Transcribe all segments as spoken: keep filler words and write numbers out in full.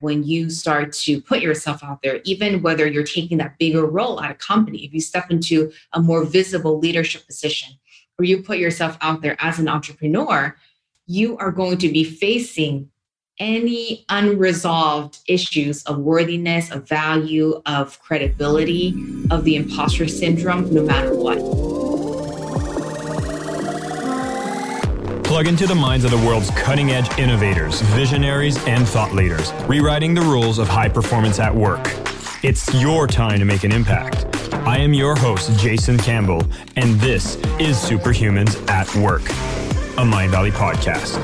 when you start to put yourself out there, even whether you're taking that bigger role at a company, if you step into a more visible leadership position, or you put yourself out there as an entrepreneur, you are going to be facing any unresolved issues of worthiness, of value, of credibility, of the imposter syndrome, no matter what. Plug into the minds of the world's cutting-edge innovators, visionaries, and thought leaders, rewriting the rules of high performance at work. It's your time to make an impact. I am your host, Jason Campbell, and this is Superhumans at Work, a Mindvalley podcast.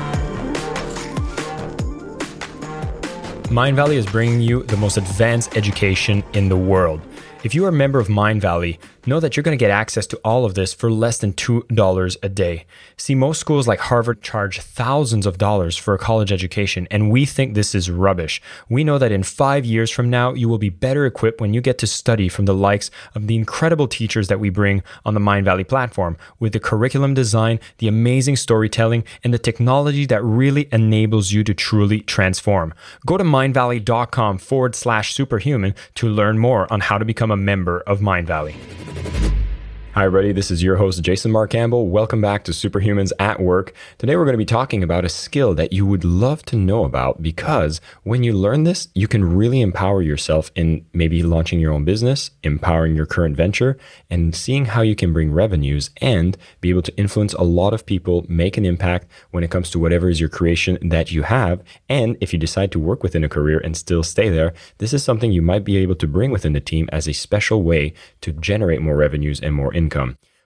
Mindvalley is bringing you the most advanced education in the world. If you are a member of Mindvalley, know that you're going to get access to all of this for less than two dollars a day. See, most schools like Harvard charge thousands of dollars for a college education, and we think this is rubbish. We know that in five years from now, you will be better equipped when you get to study from the likes of the incredible teachers that we bring on the Mindvalley platform, with the curriculum design, the amazing storytelling, and the technology that really enables you to truly transform. Go to mindvalley.com forward slash superhuman to learn more on how to become a member of Mindvalley. Hi everybody, this is your host Jason Mark Campbell. Welcome back to Superhumans at Work. Today we're going to be talking about a skill that you would love to know about, because when you learn this, you can really empower yourself in maybe launching your own business, empowering your current venture, and seeing how you can bring revenues and be able to influence a lot of people, make an impact when it comes to whatever is your creation that you have. And if you decide to work within a career and still stay there, this is something you might be able to bring within the team as a special way to generate more revenues and more income.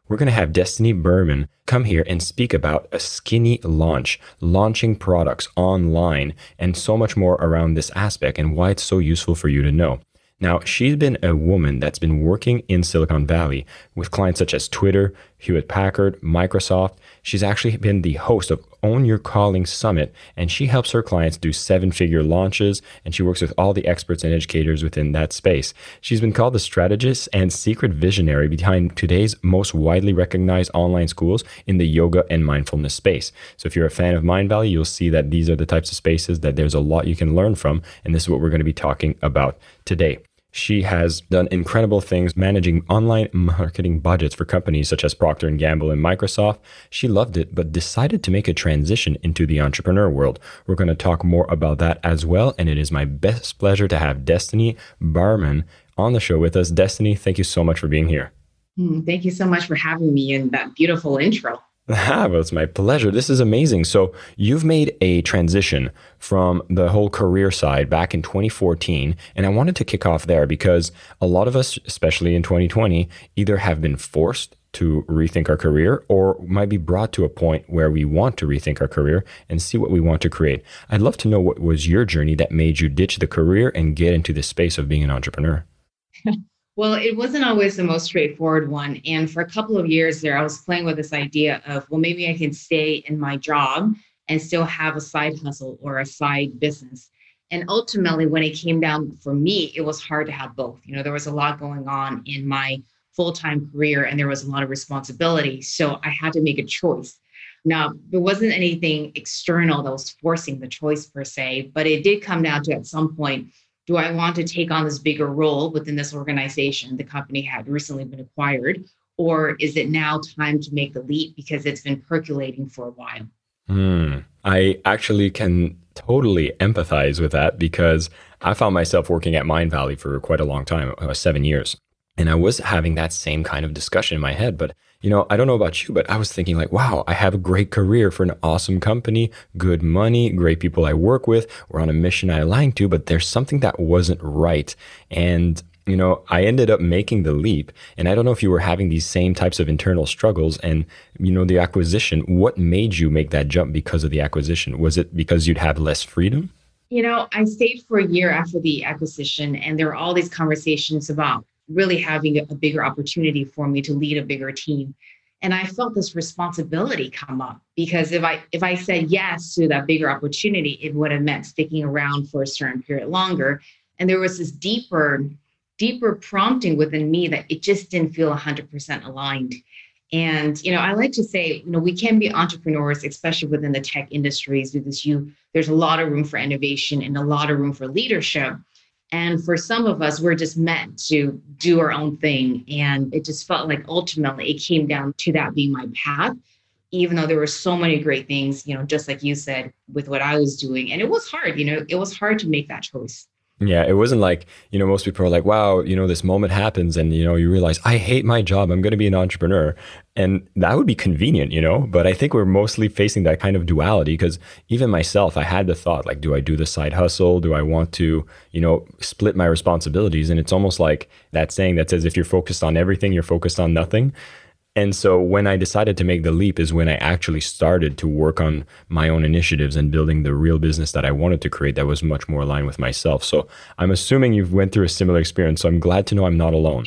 We're going to have Destinee Berman come here and speak about a skinny launch, launching products online, and so much more around this aspect and why it's so useful for you to know. Now, she's been a woman that's been working in Silicon Valley with clients such as Twitter, Hewlett-Packard, Microsoft. She's actually been the host of Own Your Calling Summit, and she helps her clients do seven-figure launches, and she works with all the experts and educators within that space. She's been called the strategist and secret visionary behind today's most widely recognized online schools in the yoga and mindfulness space. So if you're a fan of Mindvalley, you'll see that these are the types of spaces that there's a lot you can learn from, and this is what we're going to be talking about today. She has done incredible things managing online marketing budgets for companies such as Procter and Gamble and Microsoft. She loved it, but decided to make a transition into the entrepreneur world. We're going to talk more about that as well. And it is my best pleasure to have Destinee Berman on the show with us. Destinee, thank you so much for being here. Thank you so much for having me and that beautiful intro. Ah, well, it's my pleasure. This is amazing. So you've made a transition from the whole career side back in twenty fourteen. And I wanted to kick off there because a lot of us, especially in twenty twenty, either have been forced to rethink our career or might be brought to a point where we want to rethink our career and see what we want to create. I'd love to know, what was your journey that made you ditch the career and get into the space of being an entrepreneur? Well, it wasn't always the most straightforward one. And for a couple of years there, I was playing with this idea of, well, maybe I can stay in my job and still have a side hustle or a side business. And ultimately, when it came down for me, it was hard to have both. You know, there was a lot going on in my full-time career and there was a lot of responsibility. So I had to make a choice. Now, there wasn't anything external that was forcing the choice per se, but it did come down to, at some point, do I want to take on this bigger role within this organization? The company had recently been acquired, or is it now time to make the leap because it's been percolating for a while? Mm, I actually can totally empathize with that because I found myself working at Mindvalley for quite a long time, seven years. And I was having that same kind of discussion in my head, but you know, I don't know about you, but I was thinking like, wow, I have a great career for an awesome company, good money, great people I work with, we're on a mission I align to, but there's something that wasn't right. And you know, I ended up making the leap, and I don't know if you were having these same types of internal struggles and, you know, the acquisition. What made you make that jump because of the acquisition? Was it because you'd have less freedom? You know, I stayed for a year after the acquisition, and there were all these conversations about really having a bigger opportunity for me to lead a bigger team. And I felt this responsibility come up because if I if I said yes to that bigger opportunity, it would have meant sticking around for a certain period longer. And there was this deeper, deeper prompting within me that it just didn't feel one hundred percent aligned. And, you know, I like to say, you know, we can be entrepreneurs, especially within the tech industries, because you, there's a lot of room for innovation and a lot of room for leadership. And for some of us, we're just meant to do our own thing. And it just felt like ultimately it came down to that being my path, even though there were so many great things, you know, just like you said, with what I was doing. And it was hard, you know, it was hard to make that choice. Yeah, it wasn't like, you know, most people are like, wow, you know, this moment happens and, you know, you realize, I hate my job, I'm going to be an entrepreneur. And that would be convenient, you know, but I think we're mostly facing that kind of duality, because even myself, I had the thought, like, do I do the side hustle? Do I want to, you know, split my responsibilities? And it's almost like that saying that says, if you're focused on everything, you're focused on nothing. And so when I decided to make the leap is when I actually started to work on my own initiatives and building the real business that I wanted to create that was much more aligned with myself. So I'm assuming you've went through a similar experience. So I'm glad to know I'm not alone.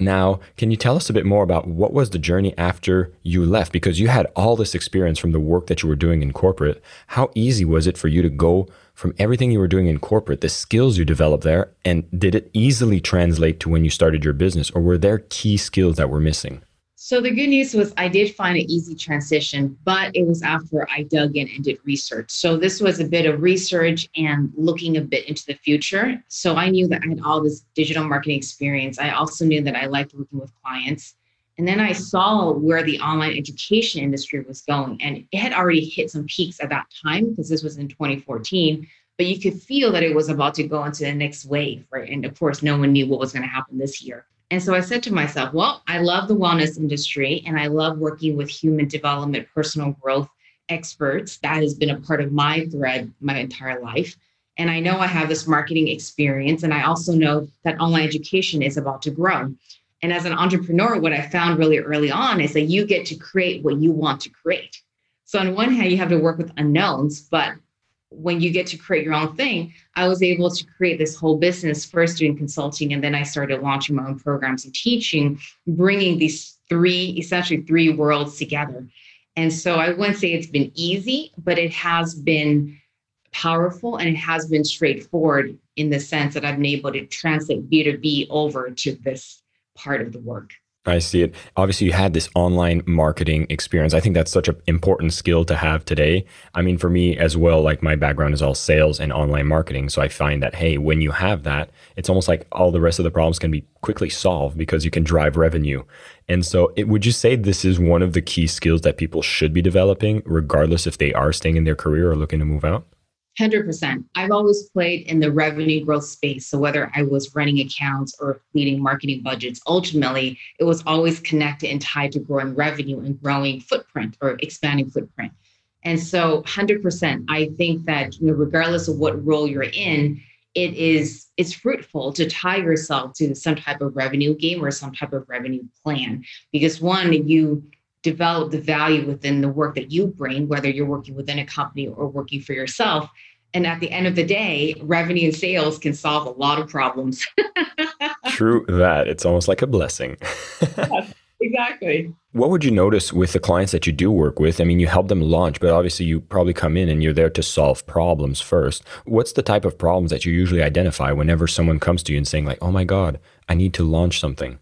Now, can you tell us a bit more about what was the journey after you left? Because you had all this experience from the work that you were doing in corporate. How easy was it for you to go from everything you were doing in corporate, the skills you developed there, and did it easily translate to when you started your business, or were there key skills that were missing? So the good news was I did find an easy transition, but it was after I dug in and did research. So this was a bit of research and looking a bit into the future. So I knew that I had all this digital marketing experience. I also knew that I liked working with clients. And then I saw where the online education industry was going. And it had already hit some peaks at that time, because this was in twenty fourteen. But you could feel that it was about to go into the next wave, right? And of course, no one knew what was going to happen this year. And so I said to myself, well, I love the wellness industry and I love working with human development, personal growth experts. That has been a part of my thread my entire life. And I know I have this marketing experience. And I also know that online education is about to grow. And as an entrepreneur, what I found really early on is that you get to create what you want to create. So on one hand, you have to work with unknowns, but when you get to create your own thing, I was able to create this whole business first doing consulting. And then I started launching my own programs and teaching, bringing these three, essentially three worlds together. And so I wouldn't say it's been easy, but it has been powerful and it has been straightforward in the sense that I've been able to translate B to B over to this part of the work. I see it. Obviously, you had this online marketing experience. I think that's such an important skill to have today. I mean, for me as well, like my background is all sales and online marketing. So I find that, hey, when you have that, it's almost like all the rest of the problems can be quickly solved because you can drive revenue. And so it, would you say this is one of the key skills that people should be developing, regardless if they are staying in their career or looking to move out? one hundred percent. I've always played in the revenue growth space. So whether I was running accounts or leading marketing budgets, ultimately, it was always connected and tied to growing revenue and growing footprint or expanding footprint. And so one hundred percent, I think that, you know, regardless of what role you're in, it is, it's fruitful to tie yourself to some type of revenue game or some type of revenue plan. Because one, you develop the value within the work that you bring, whether you're working within a company or working for yourself. And at the end of the day, revenue and sales can solve a lot of problems. True that. It's almost like a blessing. Yes, exactly. What would you notice with the clients that you do work with? I mean, you help them launch, but obviously you probably come in and you're there to solve problems first. What's the type of problems that you usually identify whenever someone comes to you and saying like, oh my God, I need to launch something?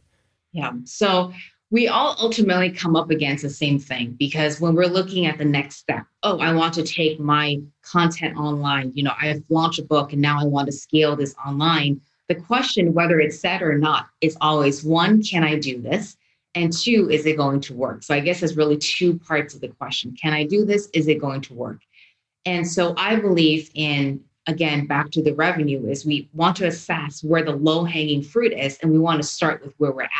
Yeah. So we all ultimately come up against the same thing, because when we're looking at the next step, oh, I want to take my content online. You know, I've launched a book and now I want to scale this online. The question, whether it's said or not, is always one, can I do this? And two, is it going to work? So I guess there's really two parts of the question. Can I do this? Is it going to work? And so I believe in, again, back to the revenue, is we want to assess where the low hanging fruit is, and we want to start with where we're at.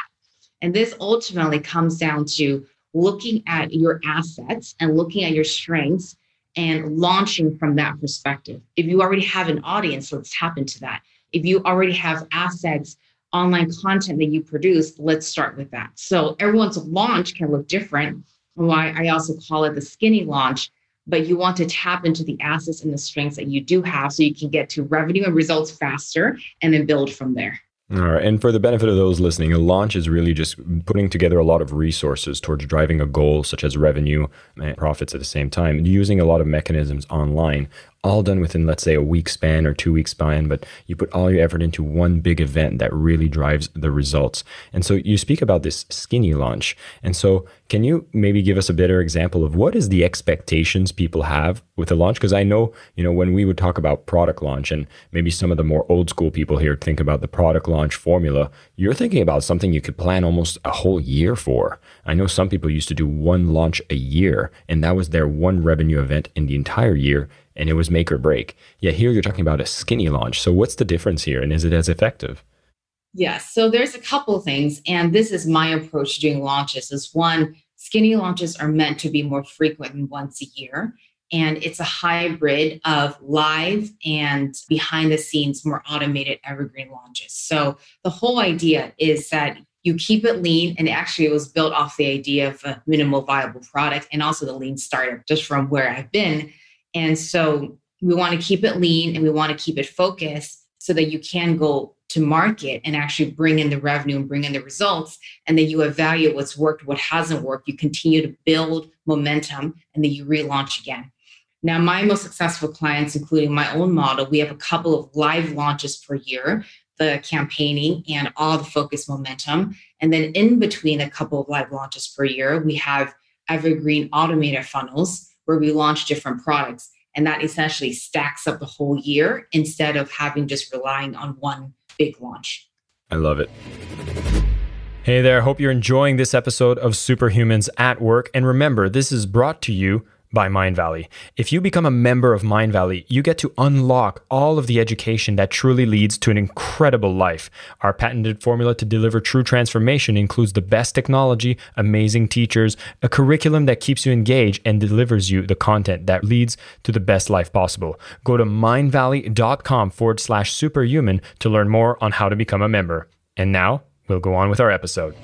And this ultimately comes down to looking at your assets and looking at your strengths and launching from that perspective. If you already have an audience, let's tap into that. If you already have assets, online content that you produce, let's start with that. So everyone's launch can look different. Why I also call it the skinny launch, but you want to tap into the assets and the strengths that you do have so you can get to revenue and results faster and then build from there. All right. And for the benefit of those listening, a launch is really just putting together a lot of resources towards driving a goal such as revenue and profits at the same time, using a lot of mechanisms online. all done within, let's say, a week span or two week span, but you put all your effort into one big event that really drives the results. And so you speak about this skinny launch. And so can you maybe give us a better example of what is the expectations people have with a launch? Because I know, you know, when we would talk about product launch, and maybe some of the more old school people here think about the product launch formula, you're thinking about something you could plan almost a whole year for. I know some people used to do one launch a year, and that was their one revenue event in the entire year, and it was make or break. Yet here you're talking about a skinny launch. So what's the difference here, and is it as effective? Yes. So there's a couple things, and this is my approach to doing launches is one, skinny launches are meant to be more frequent than once a year. And it's a hybrid of live and behind the scenes, more automated evergreen launches. So the whole idea is that you keep it lean, and actually it was built off the idea of a minimal viable product and also the lean startup, just from where I've been. And so we want to keep it lean and we want to keep it focused so that you can go to market and actually bring in the revenue and bring in the results. And then you evaluate what's worked, what hasn't worked. You continue to build momentum and then you relaunch again. Now, my most successful clients, including my own model, we have a couple of live launches per year, the campaigning and all the focus momentum. And then in between a couple of live launches per year, we have evergreen automated funnels where we launch different products. And that essentially stacks up the whole year instead of having just relying on one big launch. I love it. Hey there, hope you're enjoying this episode of Superhumans at Work. And remember, this is brought to you by Mindvalley. If you become a member of Mindvalley, you get to unlock all of the education that truly leads to an incredible life. Our patented formula to deliver true transformation includes the best technology, amazing teachers, a curriculum that keeps you engaged and delivers you the content that leads to the best life possible. Go to mindvalley.com forward slash superhuman to learn more on how to become a member. And now we'll go on with our episode.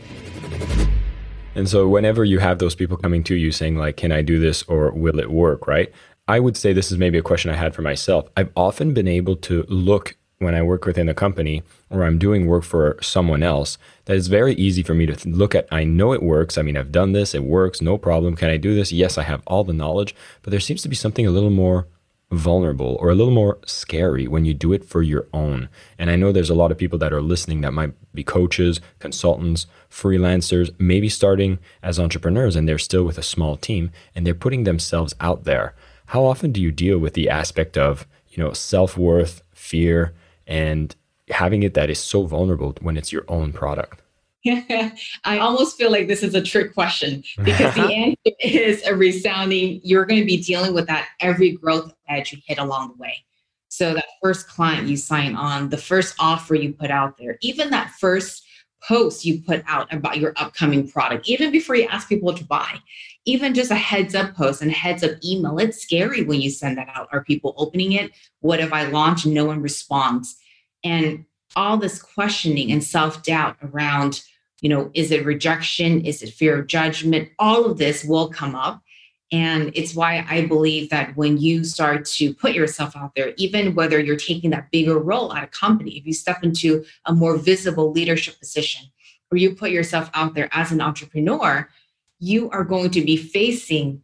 And so whenever you have those people coming to you saying like, can I do this or will it work, right? I would say this is maybe a question I had for myself. I've often been able to look when I work within a company or I'm doing work for someone else, that it's very easy for me to look at, I know it works. I mean, I've done this, it works, no problem. Can I do this? Yes, I have all the knowledge, but there seems to be something a little more vulnerable or a little more scary when you do it for your own. And I know there's a lot of people that are listening that might be coaches, consultants, freelancers, maybe starting as entrepreneurs, and they're still with a small team and they're putting themselves out there. How often do you deal with the aspect of, you know, self-worth, fear, and having it that is so vulnerable when it's your own product? I almost feel like this is a trick question because the answer is a resounding, you're going to be dealing with that every growth edge you hit along the way. So that first client you sign on, the first offer you put out there, even that first post you put out about your upcoming product, even before you ask people to buy, even just a heads up post and heads up email. It's scary when you send that out. Are people opening it? What if I launch and no one responds? And all this questioning and self-doubt around, you know, is it rejection? Is it fear of judgment? All of this will come up. And it's why I believe that when you start to put yourself out there, even whether you're taking that bigger role at a company, if you step into a more visible leadership position, or you put yourself out there as an entrepreneur, you are going to be facing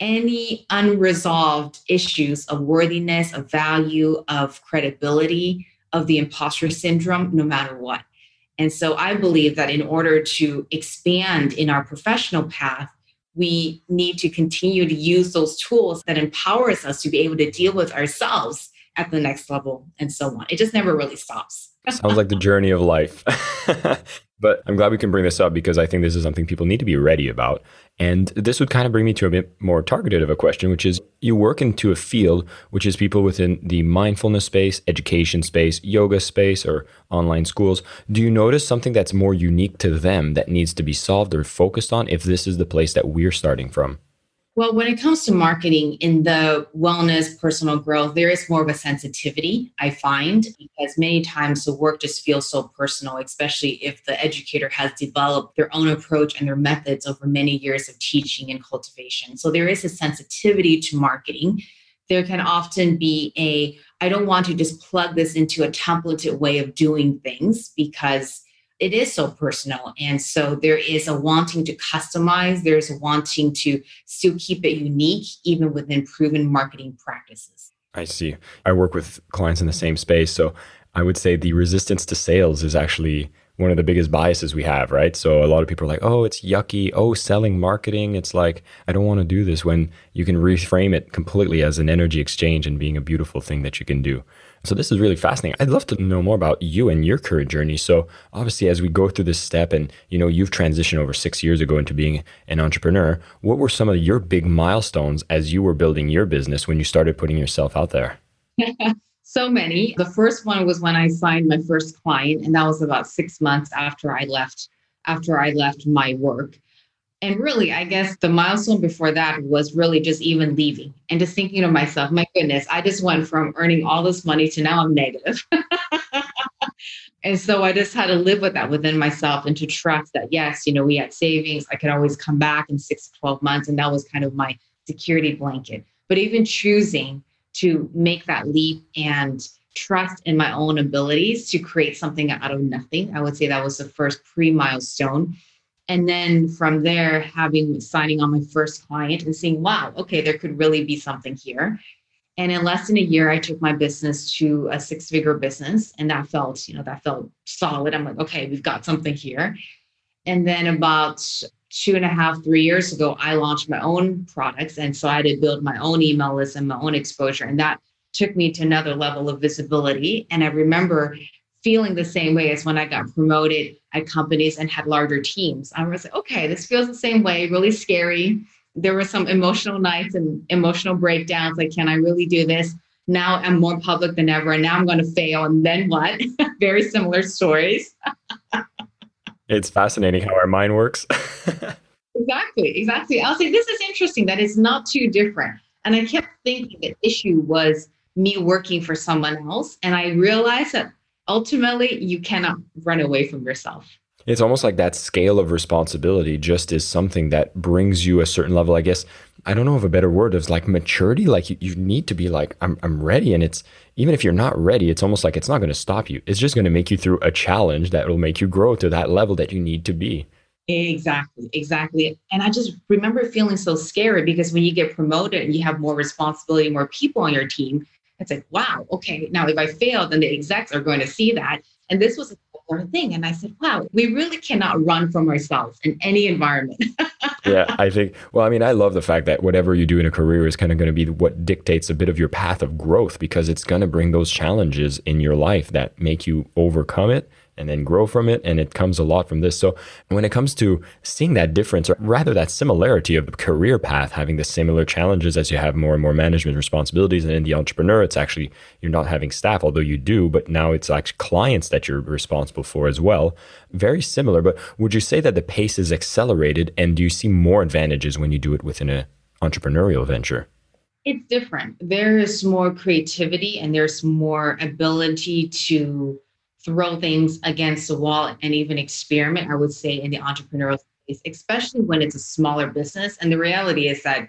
any unresolved issues of worthiness, of value, of credibility, of the imposter syndrome, no matter what. And so I believe that in order to expand in our professional path, we need to continue to use those tools that empowers us to be able to deal with ourselves at the next level and so on. It just never really stops. Sounds like the journey of life. But I'm glad we can bring this up because I think this is something people need to be ready about. And this would kind of bring me to a bit more targeted of a question, which is you work into a field, which is people within the mindfulness space, education space, yoga space, or online schools. Do you notice something that's more unique to them that needs to be solved or focused on if this is the place that we're starting from? Well, when it comes to marketing in the wellness, personal growth, there is more of a sensitivity, I find, because many times the work just feels so personal, especially if the educator has developed their own approach and their methods over many years of teaching and cultivation. So there is a sensitivity to marketing. There can often be a, I don't want to just plug this into a templated way of doing things because it is so personal. And so there is a wanting to customize. There's a wanting to still keep it unique, even within proven marketing practices. I see. I work with clients in the same space. So I would say the resistance to sales is actually one of the biggest biases we have, right? So a lot of people are like, oh, it's yucky. Oh, selling, marketing. It's like, I don't want to do this, when you can reframe it completely as an energy exchange and being a beautiful thing that you can do. So this is really fascinating. I'd love to know more about you and your career journey. So obviously, as we go through this step and, you know, you've transitioned over six years ago into being an entrepreneur, what were some of your big milestones as you were building your business when you started putting yourself out there? So many. The first one was when I signed my first client, and that was about six months after I left, after I left my work. And really, I guess the milestone before that was really just even leaving and just thinking to myself, my goodness, I just went from earning all this money to now I'm negative. And so I just had to live with that within myself and to trust that, yes, you know, we had savings. I could always come back in six to twelve months. And that was kind of my security blanket. But even choosing to make that leap and trust in my own abilities to create something out of nothing. I would say that was the first pre-milestone. And then from there, having signing on my first client and seeing, wow, okay, there could really be something here. And in less than a year, I took my business to a six-figure business. And that felt, you know, that felt solid. I'm like, okay, we've got something here. And then about two and a half, three years ago, I launched my own products. And so I had to build my own email list and my own exposure. And that took me to another level of visibility. And I remember feeling the same way as when I got promoted at companies and had larger teams. I was like, okay, this feels the same way, really scary. There were some emotional nights and emotional breakdowns. Like, can I really do this? Now I'm more public than ever. And now I'm going to fail. And then what? Very similar stories. It's fascinating how our mind works. Exactly, exactly. I'll say, this is interesting that it's not too different. And I kept thinking the issue was me working for someone else. And I realized that ultimately you cannot run away from yourself. It's almost like that scale of responsibility just is something that brings you a certain level, I guess. I don't know of a better word. It's like maturity. Like you, you need to be like, I'm I'm ready. And it's, even if you're not ready, it's almost like it's not going to stop you. It's just going to make you through a challenge that will make you grow to that level that you need to be. Exactly. Exactly. And I just remember feeling so scary because when you get promoted and you have more responsibility, more people on your team, it's like, wow, okay, now if I fail, then the execs are going to see that. And this was a similar thing. And I said, wow, we really cannot run from ourselves in any environment. Yeah, I think, well, I mean, I love the fact that whatever you do in a career is kind of going to be what dictates a bit of your path of growth, because it's going to bring those challenges in your life that make you overcome it and then grow from it. And it comes a lot from this. So when it comes to seeing that difference, or rather that similarity of the career path, having the similar challenges as you have more and more management responsibilities, and in the entrepreneur, it's actually, you're not having staff, although you do, but now it's actually clients that you're responsible for as well. Very similar, but would you say that the pace is accelerated, and do you see more advantages when you do it within an entrepreneurial venture? It's different. There is more creativity and there's more ability to throw things against the wall and even experiment, I would say, in the entrepreneurial space, especially when it's a smaller business. And the reality is that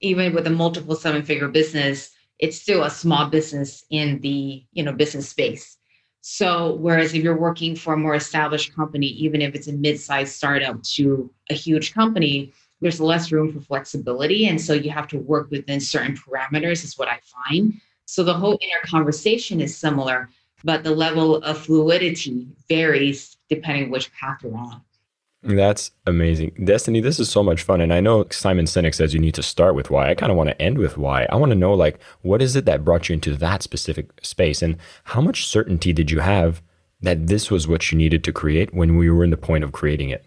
even with a multiple seven-figure business, it's still a small business in the, you know, business space. So whereas if you're working for a more established company, even if it's a mid-sized startup to a huge company, there's less room for flexibility. And so you have to work within certain parameters is what I find. So the whole inner conversation is similar, but the level of fluidity varies depending which path you're on. That's amazing. Destinee, this is so much fun. And I know Simon Sinek says you need to start with why. I kind of want to end with why. I want to know, like, what is it that brought you into that specific space? And how much certainty did you have that this was what you needed to create when we were in the point of creating it?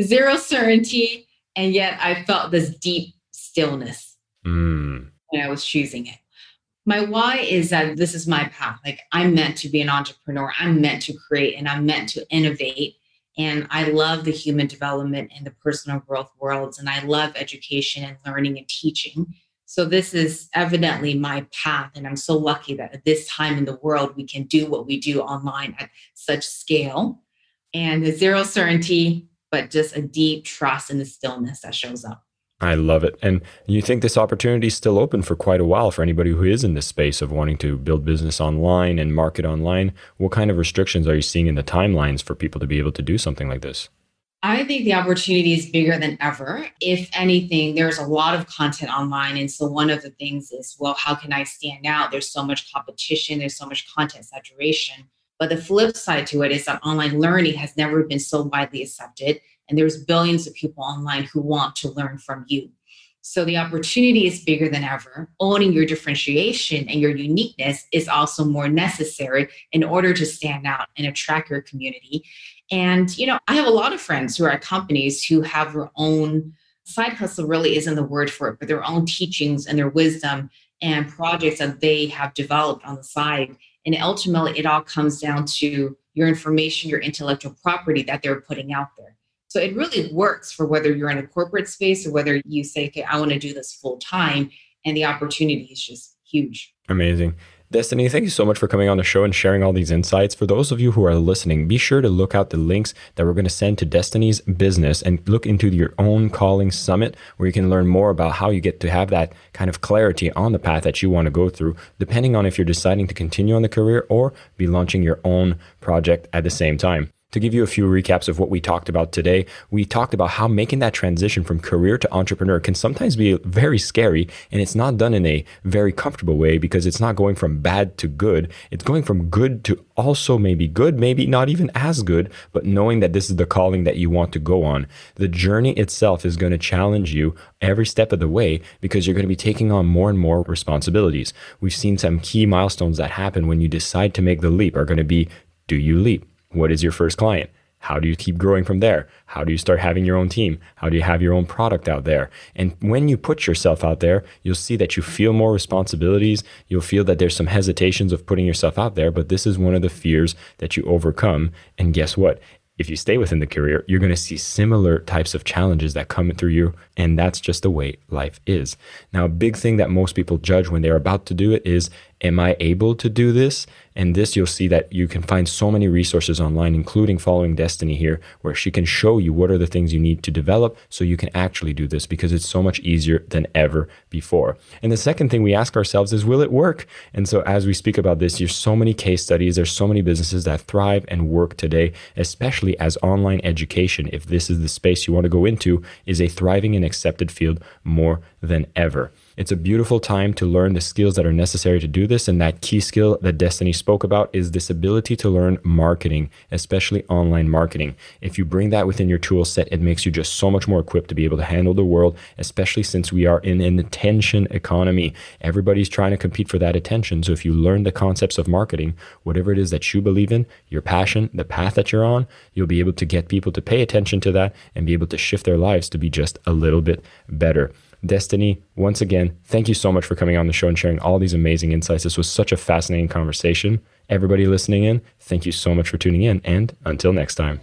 Zero certainty. And yet I felt this deep stillness mm. when I was choosing it. My why is that this is my path. Like, I'm meant to be an entrepreneur. I'm meant to create and I'm meant to innovate. And I love the human development and the personal growth worlds. And I love education and learning and teaching. So this is evidently my path. And I'm so lucky that at this time in the world, we can do what we do online at such scale. And the zero certainty, but just a deep trust in the stillness that shows up. I love it. And you think this opportunity is still open for quite a while for anybody who is in this space of wanting to build business online and market online. What kind of restrictions are you seeing in the timelines for people to be able to do something like this? I think the opportunity is bigger than ever. If anything, there's a lot of content online. And so one of the things is, well, how can I stand out? There's so much competition. There's so much content saturation. But the flip side to it is that online learning has never been so widely accepted. And there's billions of people online who want to learn from you. So the opportunity is bigger than ever. Owning your differentiation and your uniqueness is also more necessary in order to stand out and attract your community. And, you know, I have a lot of friends who are at companies who have their own side hustle, really isn't the word for it, but their own teachings and their wisdom and projects that they have developed on the side. And ultimately, it all comes down to your information, your intellectual property that they're putting out there. So it really works for whether you're in a corporate space or whether you say, okay, I want to do this full time. And the opportunity is just huge. Amazing. Destinee, thank you so much for coming on the show and sharing all these insights. For those of you who are listening, be sure to look out the links that we're going to send to Destinee's business and look into your Own Calling Summit, where you can learn more about how you get to have that kind of clarity on the path that you want to go through, depending on if you're deciding to continue on the career or be launching your own project at the same time. To give you a few recaps of what we talked about today, we talked about how making that transition from career to entrepreneur can sometimes be very scary, and it's not done in a very comfortable way because it's not going from bad to good. It's going from good to also maybe good, maybe not even as good, but knowing that this is the calling that you want to go on. The journey itself is going to challenge you every step of the way because you're going to be taking on more and more responsibilities. We've seen some key milestones that happen when you decide to make the leap are going to be, do you leap? What is your first client? How do you keep growing from there? How do you start having your own team? How do you have your own product out there? And when you put yourself out there, you'll see that you feel more responsibilities. You'll feel that there's some hesitations of putting yourself out there, but this is one of the fears that you overcome. And guess what? If you stay within the career, you're going to see similar types of challenges that come through you. And that's just the way life is. Now, a big thing that most people judge when they're about to do it is, am I able to do this? And this, you'll see that you can find so many resources online, including following Destinee here, where she can show you what are the things you need to develop so you can actually do this, because it's so much easier than ever before. And the second thing we ask ourselves is, will it work? And so as we speak about this, there's so many case studies, there's so many businesses that thrive and work today, especially as online education, if this is the space you want to go into, is a thriving and accepted field more than ever. It's a beautiful time to learn the skills that are necessary to do this. And that key skill that Destinee spoke about is this ability to learn marketing, especially online marketing. If you bring that within your tool set, it makes you just so much more equipped to be able to handle the world, especially since we are in an attention economy. Everybody's trying to compete for that attention. So if you learn the concepts of marketing, whatever it is that you believe in, your passion, the path that you're on, you'll be able to get people to pay attention to that and be able to shift their lives to be just a little bit better. Destinee, once again, thank you so much for coming on the show and sharing all these amazing insights. This was such a fascinating conversation. Everybody listening in, thank you so much for tuning in, and until next time.